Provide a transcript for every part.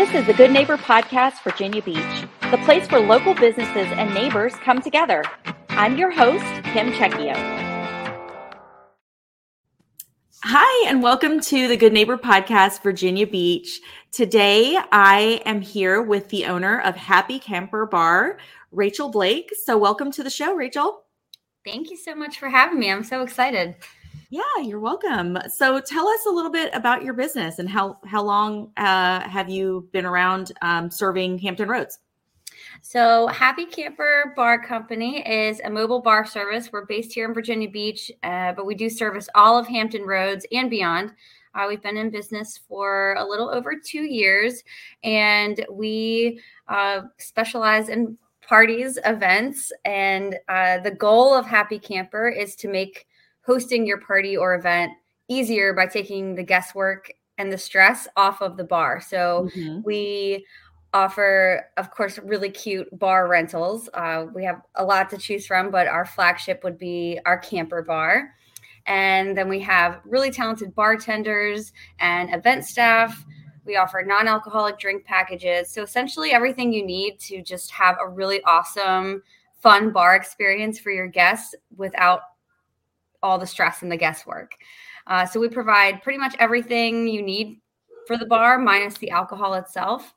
This is the Good Neighbor Podcast, Virginia Beach, the place where local businesses and neighbors come together. I'm your host, Kim Checchio. Hi, and welcome to the Good Neighbor Podcast, Virginia Beach. Today, I am here with the owner of Happy Camper Bar, Rachael Blake. So welcome to the show, Rachael. Thank you so much for having me. I'm so excited. Yeah, you're welcome. So tell us a little bit about your business and how long have you been around serving Hampton Roads? So Happy Camper Bar Company is a mobile bar service. We're based here in Virginia Beach, but we do service all of Hampton Roads and beyond. We've been in business for a little over 2 years, and we specialize in parties, events, and the goal of Happy Camper is to make hosting your party or event easier by taking the guesswork and the stress off of the bar. So we offer, of course, really cute bar rentals. We have a lot to choose from, but our flagship would be our camper bar. And then we have really talented bartenders and event staff. We offer non-alcoholic drink packages. So essentially everything you need to just have a really awesome, fun bar experience for your guests without all the stress and the guesswork. So we provide pretty much everything you need for the bar, minus the alcohol itself.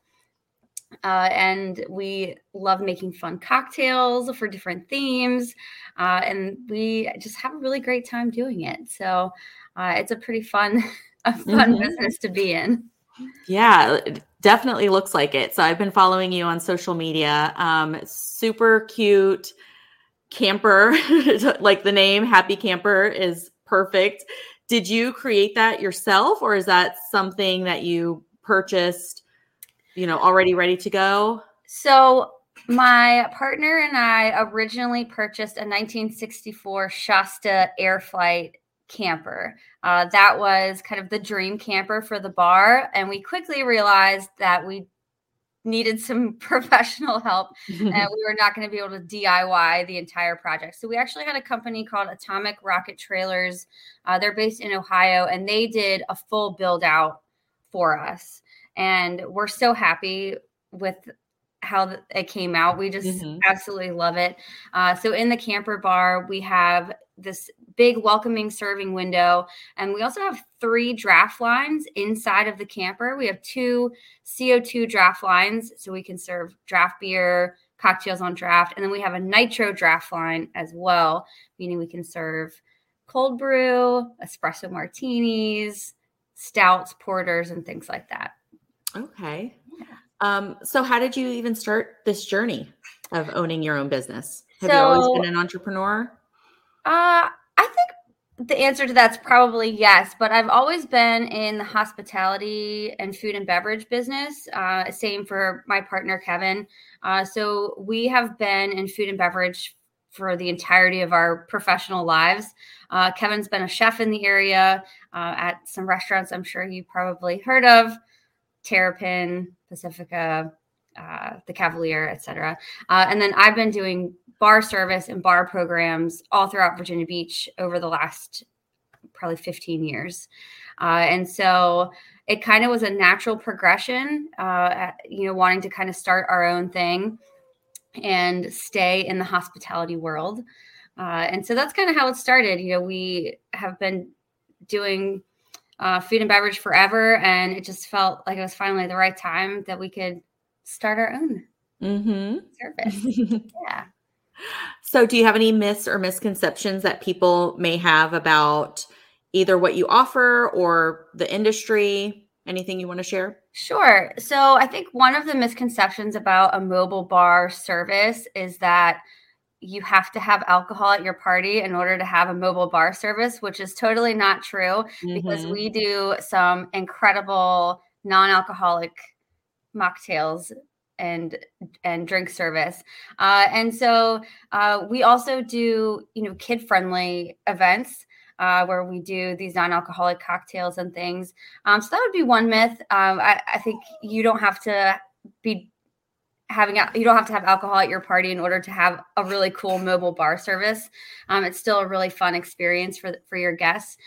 And we love making fun cocktails for different themes. And we just have a really great time doing it. So it's a pretty fun, business to be in. Yeah, definitely looks like it. So I've been following you on social media. Super cute camper, like the name Happy Camper is perfect. Did you create that yourself, or is that something that you purchased, you know, already ready to go? So my partner and I originally purchased a 1964 Shasta Airflight camper. That was kind of the dream camper for the bar. And we quickly realized that we needed some professional help and we were not going to be able to DIY the entire project. So we actually had a company called Atomic Rocket Trailers. They're based in Ohio, and they did a full build out for us. And we're so happy with how it came out. We just absolutely love it. So in the camper bar, we have this big welcoming serving window. And we also have 3 draft lines inside of the camper. We have 2 CO2 draft lines, so we can serve draft beer, cocktails on draft. And then we have a nitro draft line as well, meaning we can serve cold brew, espresso martinis, stouts, porters, and things like that. Okay. Yeah. So how did you even start this journey of owning your own business? Have you always been an entrepreneur? I think the answer to that's probably yes, but I've always been in the hospitality and food and beverage business. Same for my partner, Kevin. So we have been in food and beverage for the entirety of our professional lives. Kevin's been a chef in the area at some restaurants I'm sure you probably heard of: Terrapin, Pacifica, the Cavalier, etc. And then I've been doing bar service and bar programs all throughout Virginia Beach over the last probably 15 years. And so it kind of was a natural progression, wanting to kind of start our own thing and stay in the hospitality world. And so that's kind of how it started. You know, we have been doing food and beverage forever, and it just felt like it was finally the right time that we could start our own service. Yeah. So do you have any myths or misconceptions that people may have about either what you offer or the industry? Anything you want to share? Sure. So I think one of the misconceptions about a mobile bar service is that you have to have alcohol at your party in order to have a mobile bar service, which is totally not true, because we do some incredible non-alcoholic mocktails and drink service. And so we also do, kid-friendly events where we do these non-alcoholic cocktails and things. So that would be one myth. I think you don't have to be have alcohol at your party in order to have a really cool mobile bar service. It's still a really fun experience for your guests.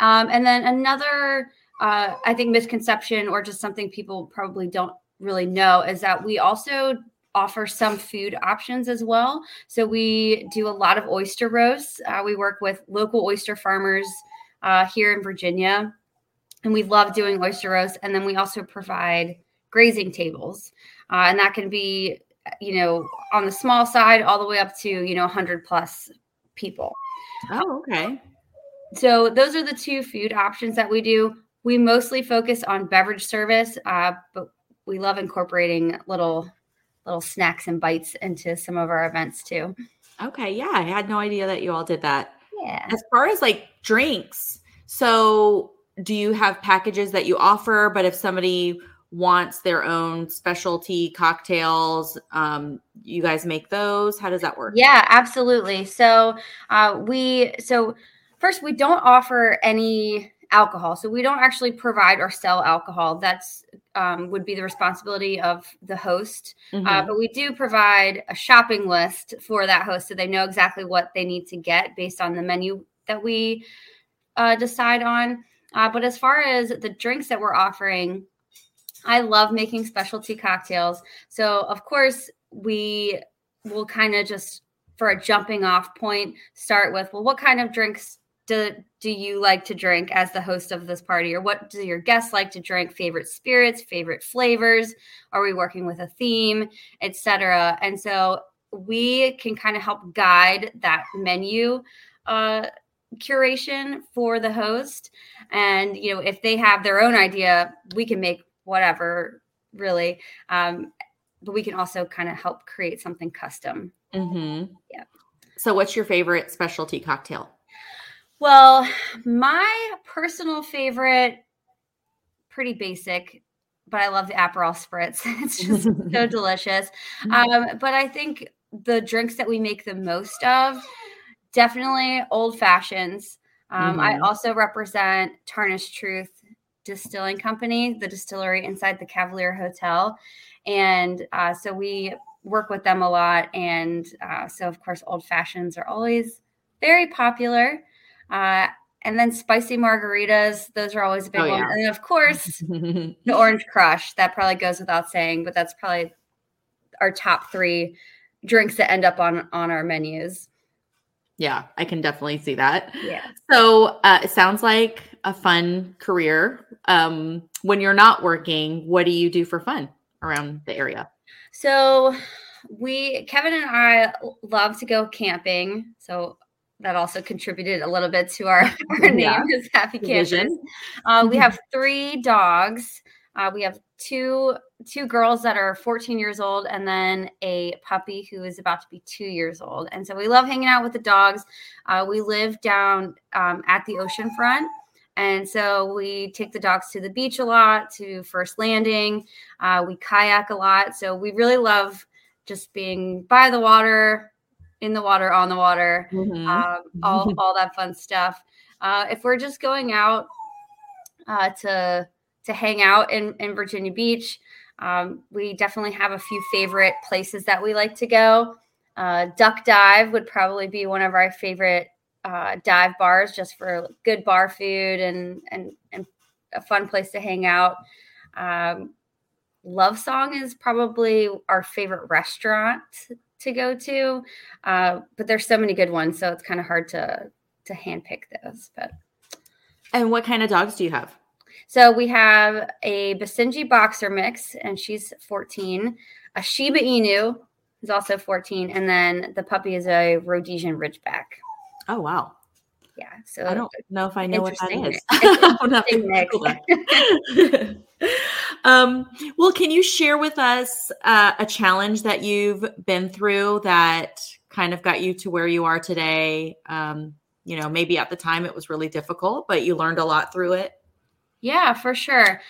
And then another, I think, misconception, or just something people probably don't really know is that we also offer some food options as well. So we do a lot of oyster roasts. We work with local oyster farmers here in Virginia, and we love doing oyster roasts. And then we also provide grazing tables, and that can be, you know, on the small side all the way up to, you know, 100 plus people. Oh, okay. So those are the two food options that we do. We mostly focus on beverage service, but we love incorporating little snacks and bites into some of our events too. Okay. Yeah. I had no idea that you all did that. Yeah. As far as like drinks. So do you have packages that you offer, but if somebody wants their own specialty cocktails, you guys make those? How does that work? Yeah, absolutely. So, first we don't offer any alcohol. So we don't actually provide or sell alcohol. That's would be the responsibility of the host. Mm-hmm. But we do provide a shopping list for that host, so they know exactly what they need to get based on the menu that we decide on. But as far as the drinks that we're offering, I love making specialty cocktails. So of course we will kind of just, for a jumping off point, start with, well, what kind of drinks do you like to drink as the host of this party? Or what do your guests like to drink? Favorite spirits, favorite flavors? Are we working with a theme, etc.? And so we can kind of help guide that menu curation for the host. And, you know, if they have their own idea, we can make whatever, really. But we can also kind of help create something custom. Mm-hmm. Yeah. So what's your favorite specialty cocktail? Well, my personal favorite, pretty basic, but I love the Aperol Spritz. It's just so delicious. But I think the drinks that we make the most of, definitely old fashions. Mm-hmm. I also represent Tarnished Truth Distilling Company, the distillery inside the Cavalier Hotel. And so we work with them a lot. And so, of course, old fashions are always very popular. And then spicy margaritas, those are always a big one. And of course, the Orange Crush, that probably goes without saying, but that's probably our top three drinks that end up on our menus. Yeah, I can definitely see that. Yeah. So it sounds like a fun career. When you're not working, what do you do for fun around the area? So Kevin and I love to go camping. So that also contributed a little bit to our name is Happy Campers. We have three dogs. We have two girls that are 14 years old and then a puppy who is about to be 2 years old. And so we love hanging out with the dogs. We live down at the ocean front. And so we take the dogs to the beach a lot, to First Landing. We kayak a lot. So we really love just being by the water, in the water, on the water, all that fun stuff. If we're just going out to hang out in Virginia Beach, we definitely have a few favorite places that we like to go. Duck Dive would probably be one of our favorite dive bars, just for good bar food and a fun place to hang out. Love Song is probably our favorite restaurant to go to, but there's so many good ones, so it's kind of hard to handpick those. But and what kind of dogs do you have? So we have a Basenji Boxer Mix, and she's 14. A Shiba Inu is also 14, and then the puppy is a Rhodesian Ridgeback. Oh wow! Yeah, so I don't know if I know what that is. It's well, can you share with us a challenge that you've been through that kind of got you to where you are today? You know, maybe at the time it was really difficult, but you learned a lot through it. Yeah, for sure.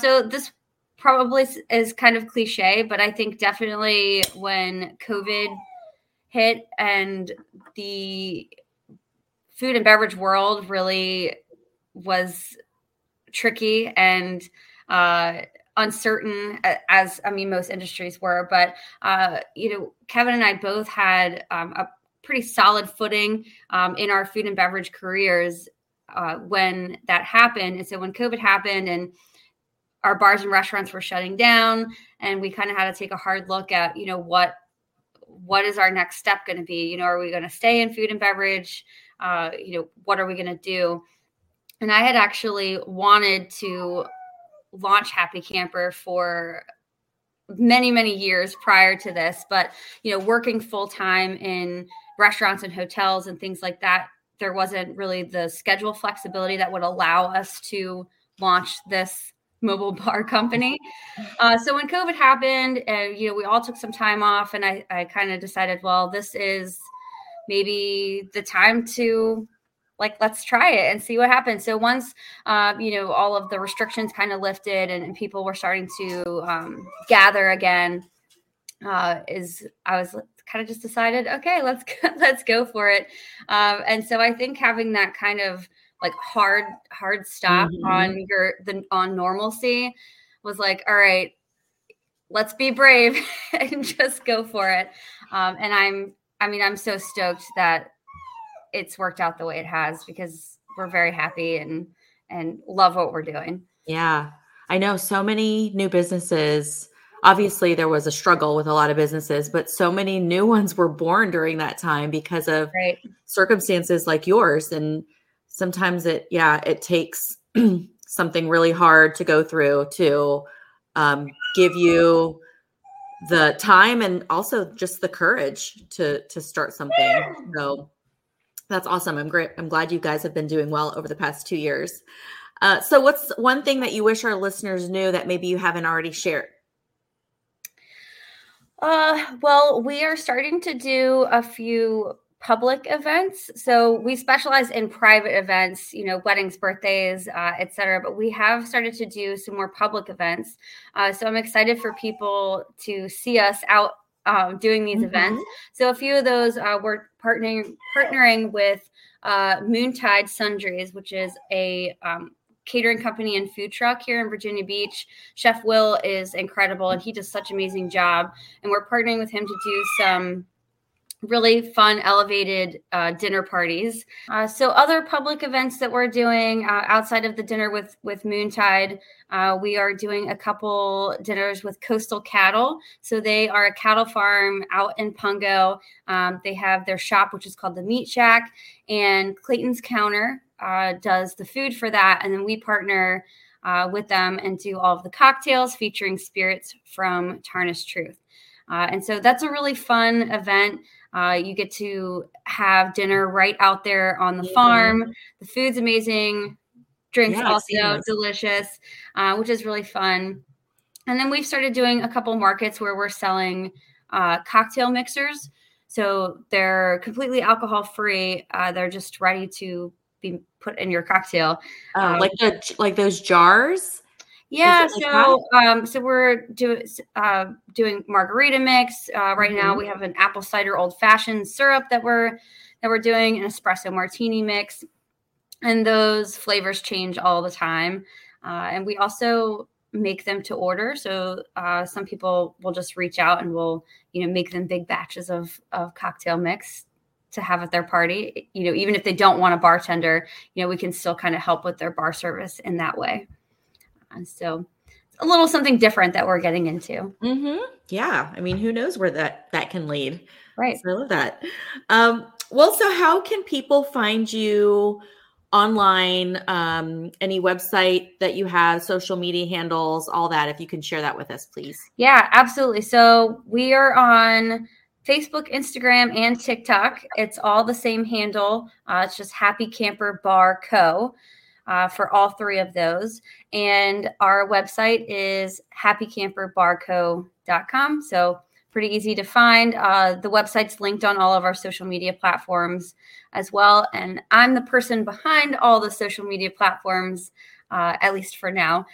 So this probably is kind of cliche, but I think definitely when COVID hit and the food and beverage world really was tricky and uncertain, as I mean, most industries were, but you know, Kevin and I both had a pretty solid footing in our food and beverage careers when that happened. And so when COVID happened and our bars and restaurants were shutting down, and we kind of had to take a hard look at, you know, what is our next step going to be? You know, are we going to stay in food and beverage? You know, what are we going to do? And I had actually wanted to launch Happy Camper for many, many years prior to this, but, you know, working full time in restaurants and hotels and things like that, there wasn't really the schedule flexibility that would allow us to launch this mobile bar company. So when COVID happened, and, you know, we all took some time off, and I kind of decided, well, this is maybe the time to, like, let's try it and see what happens. So once, you know, all of the restrictions kind of lifted and people were starting to gather again, I was kind of just decided, okay, let's go for it. And so I think having that kind of like hard stop on on normalcy was like, all right, let's be brave and just go for it. And I'm so stoked that it's worked out the way it has, because we're very happy and love what we're doing. Yeah. I know so many new businesses, obviously there was a struggle with a lot of businesses, but so many new ones were born during that time because of circumstances like yours. And sometimes it takes something really hard to go through to give you the time and also just the courage to start something. So that's awesome. I'm great. I'm glad you guys have been doing well over the past 2 years. So what's one thing that you wish our listeners knew that maybe you haven't already shared? Well, we are starting to do a few public events. So we specialize in private events, you know, weddings, birthdays, et cetera, but we have started to do some more public events. So I'm excited for people to see us out doing these events. So a few of those, we're partnering with Moontide Sundries, which is a catering company and food truck here in Virginia Beach. Chef Will is incredible, and he does such an amazing job. And we're partnering with him to do some really fun, elevated dinner parties. So other public events that we're doing outside of the dinner with Moontide, we are doing a couple dinners with Coastal Cattle. So they are a cattle farm out in Pungo. They have their shop, which is called the Meat Shack, and Clayton's Counter does the food for that. And then we partner with them and do all of the cocktails featuring spirits from Tarnished Truth. And so that's a really fun event. You get to have dinner right out there on the farm. The food's amazing. Drinks also delicious, which is really fun. And then we've started doing a couple markets where we're selling cocktail mixers. So they're completely alcohol-free. They're just ready to be put in your cocktail. Like those jars? Yeah, so we're doing margarita mix right now. We have an apple cider old fashioned syrup that we're doing, an espresso martini mix, and those flavors change all the time. And we also make them to order. So some people will just reach out and we'll make them big batches of cocktail mix to have at their party. You know, even if they don't want a bartender, we can still kind of help with their bar service in that way. So it's a little something different that we're getting into. Yeah. I mean, who knows where that can lead. Right. So I love that. Well, so how can people find you online? Any website that you have, social media handles, all that, if you can share that with us, please. Yeah, absolutely. So we are on Facebook, Instagram, and TikTok. It's all the same handle. It's just Happy Camper Bar Co. For all three of those. And our website is happycamperbarco.com. So pretty easy to find. The website's linked on all of our social media platforms as well. And I'm the person behind all the social media platforms, at least for now.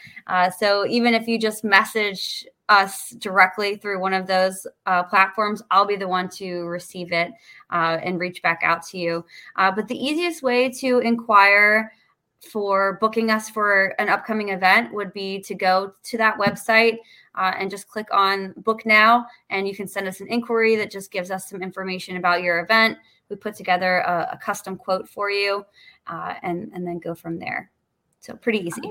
So even if you just message us directly through one of those platforms, I'll be the one to receive it and reach back out to you. But the easiest way to inquire for booking us for an upcoming event would be to go to that website and just click on book now, and you can send us an inquiry that just gives us some information about your event. We put together a custom quote for you and then go from there. So pretty easy.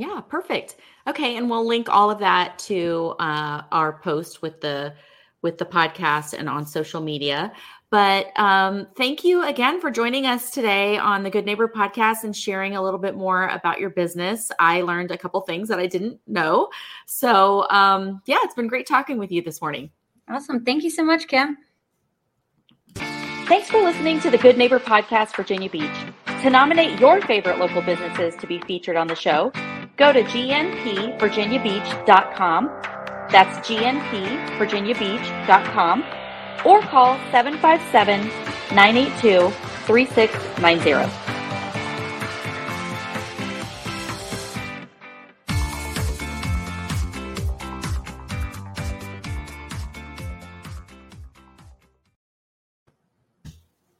Yeah, perfect. Okay, and we'll link all of that to our post with the podcast and on social media. But thank you again for joining us today on the Good Neighbor podcast and sharing a little bit more about your business. I learned a couple things that I didn't know. So yeah, it's been great talking with you this morning. Awesome. Thank you so much, Kim. Thanks for listening to the Good Neighbor podcast, Virginia Beach. To nominate your favorite local businesses to be featured on the show, go to gnpvirginiabeach.com. That's gnpvirginiabeach.com. Or call 757-982-3690.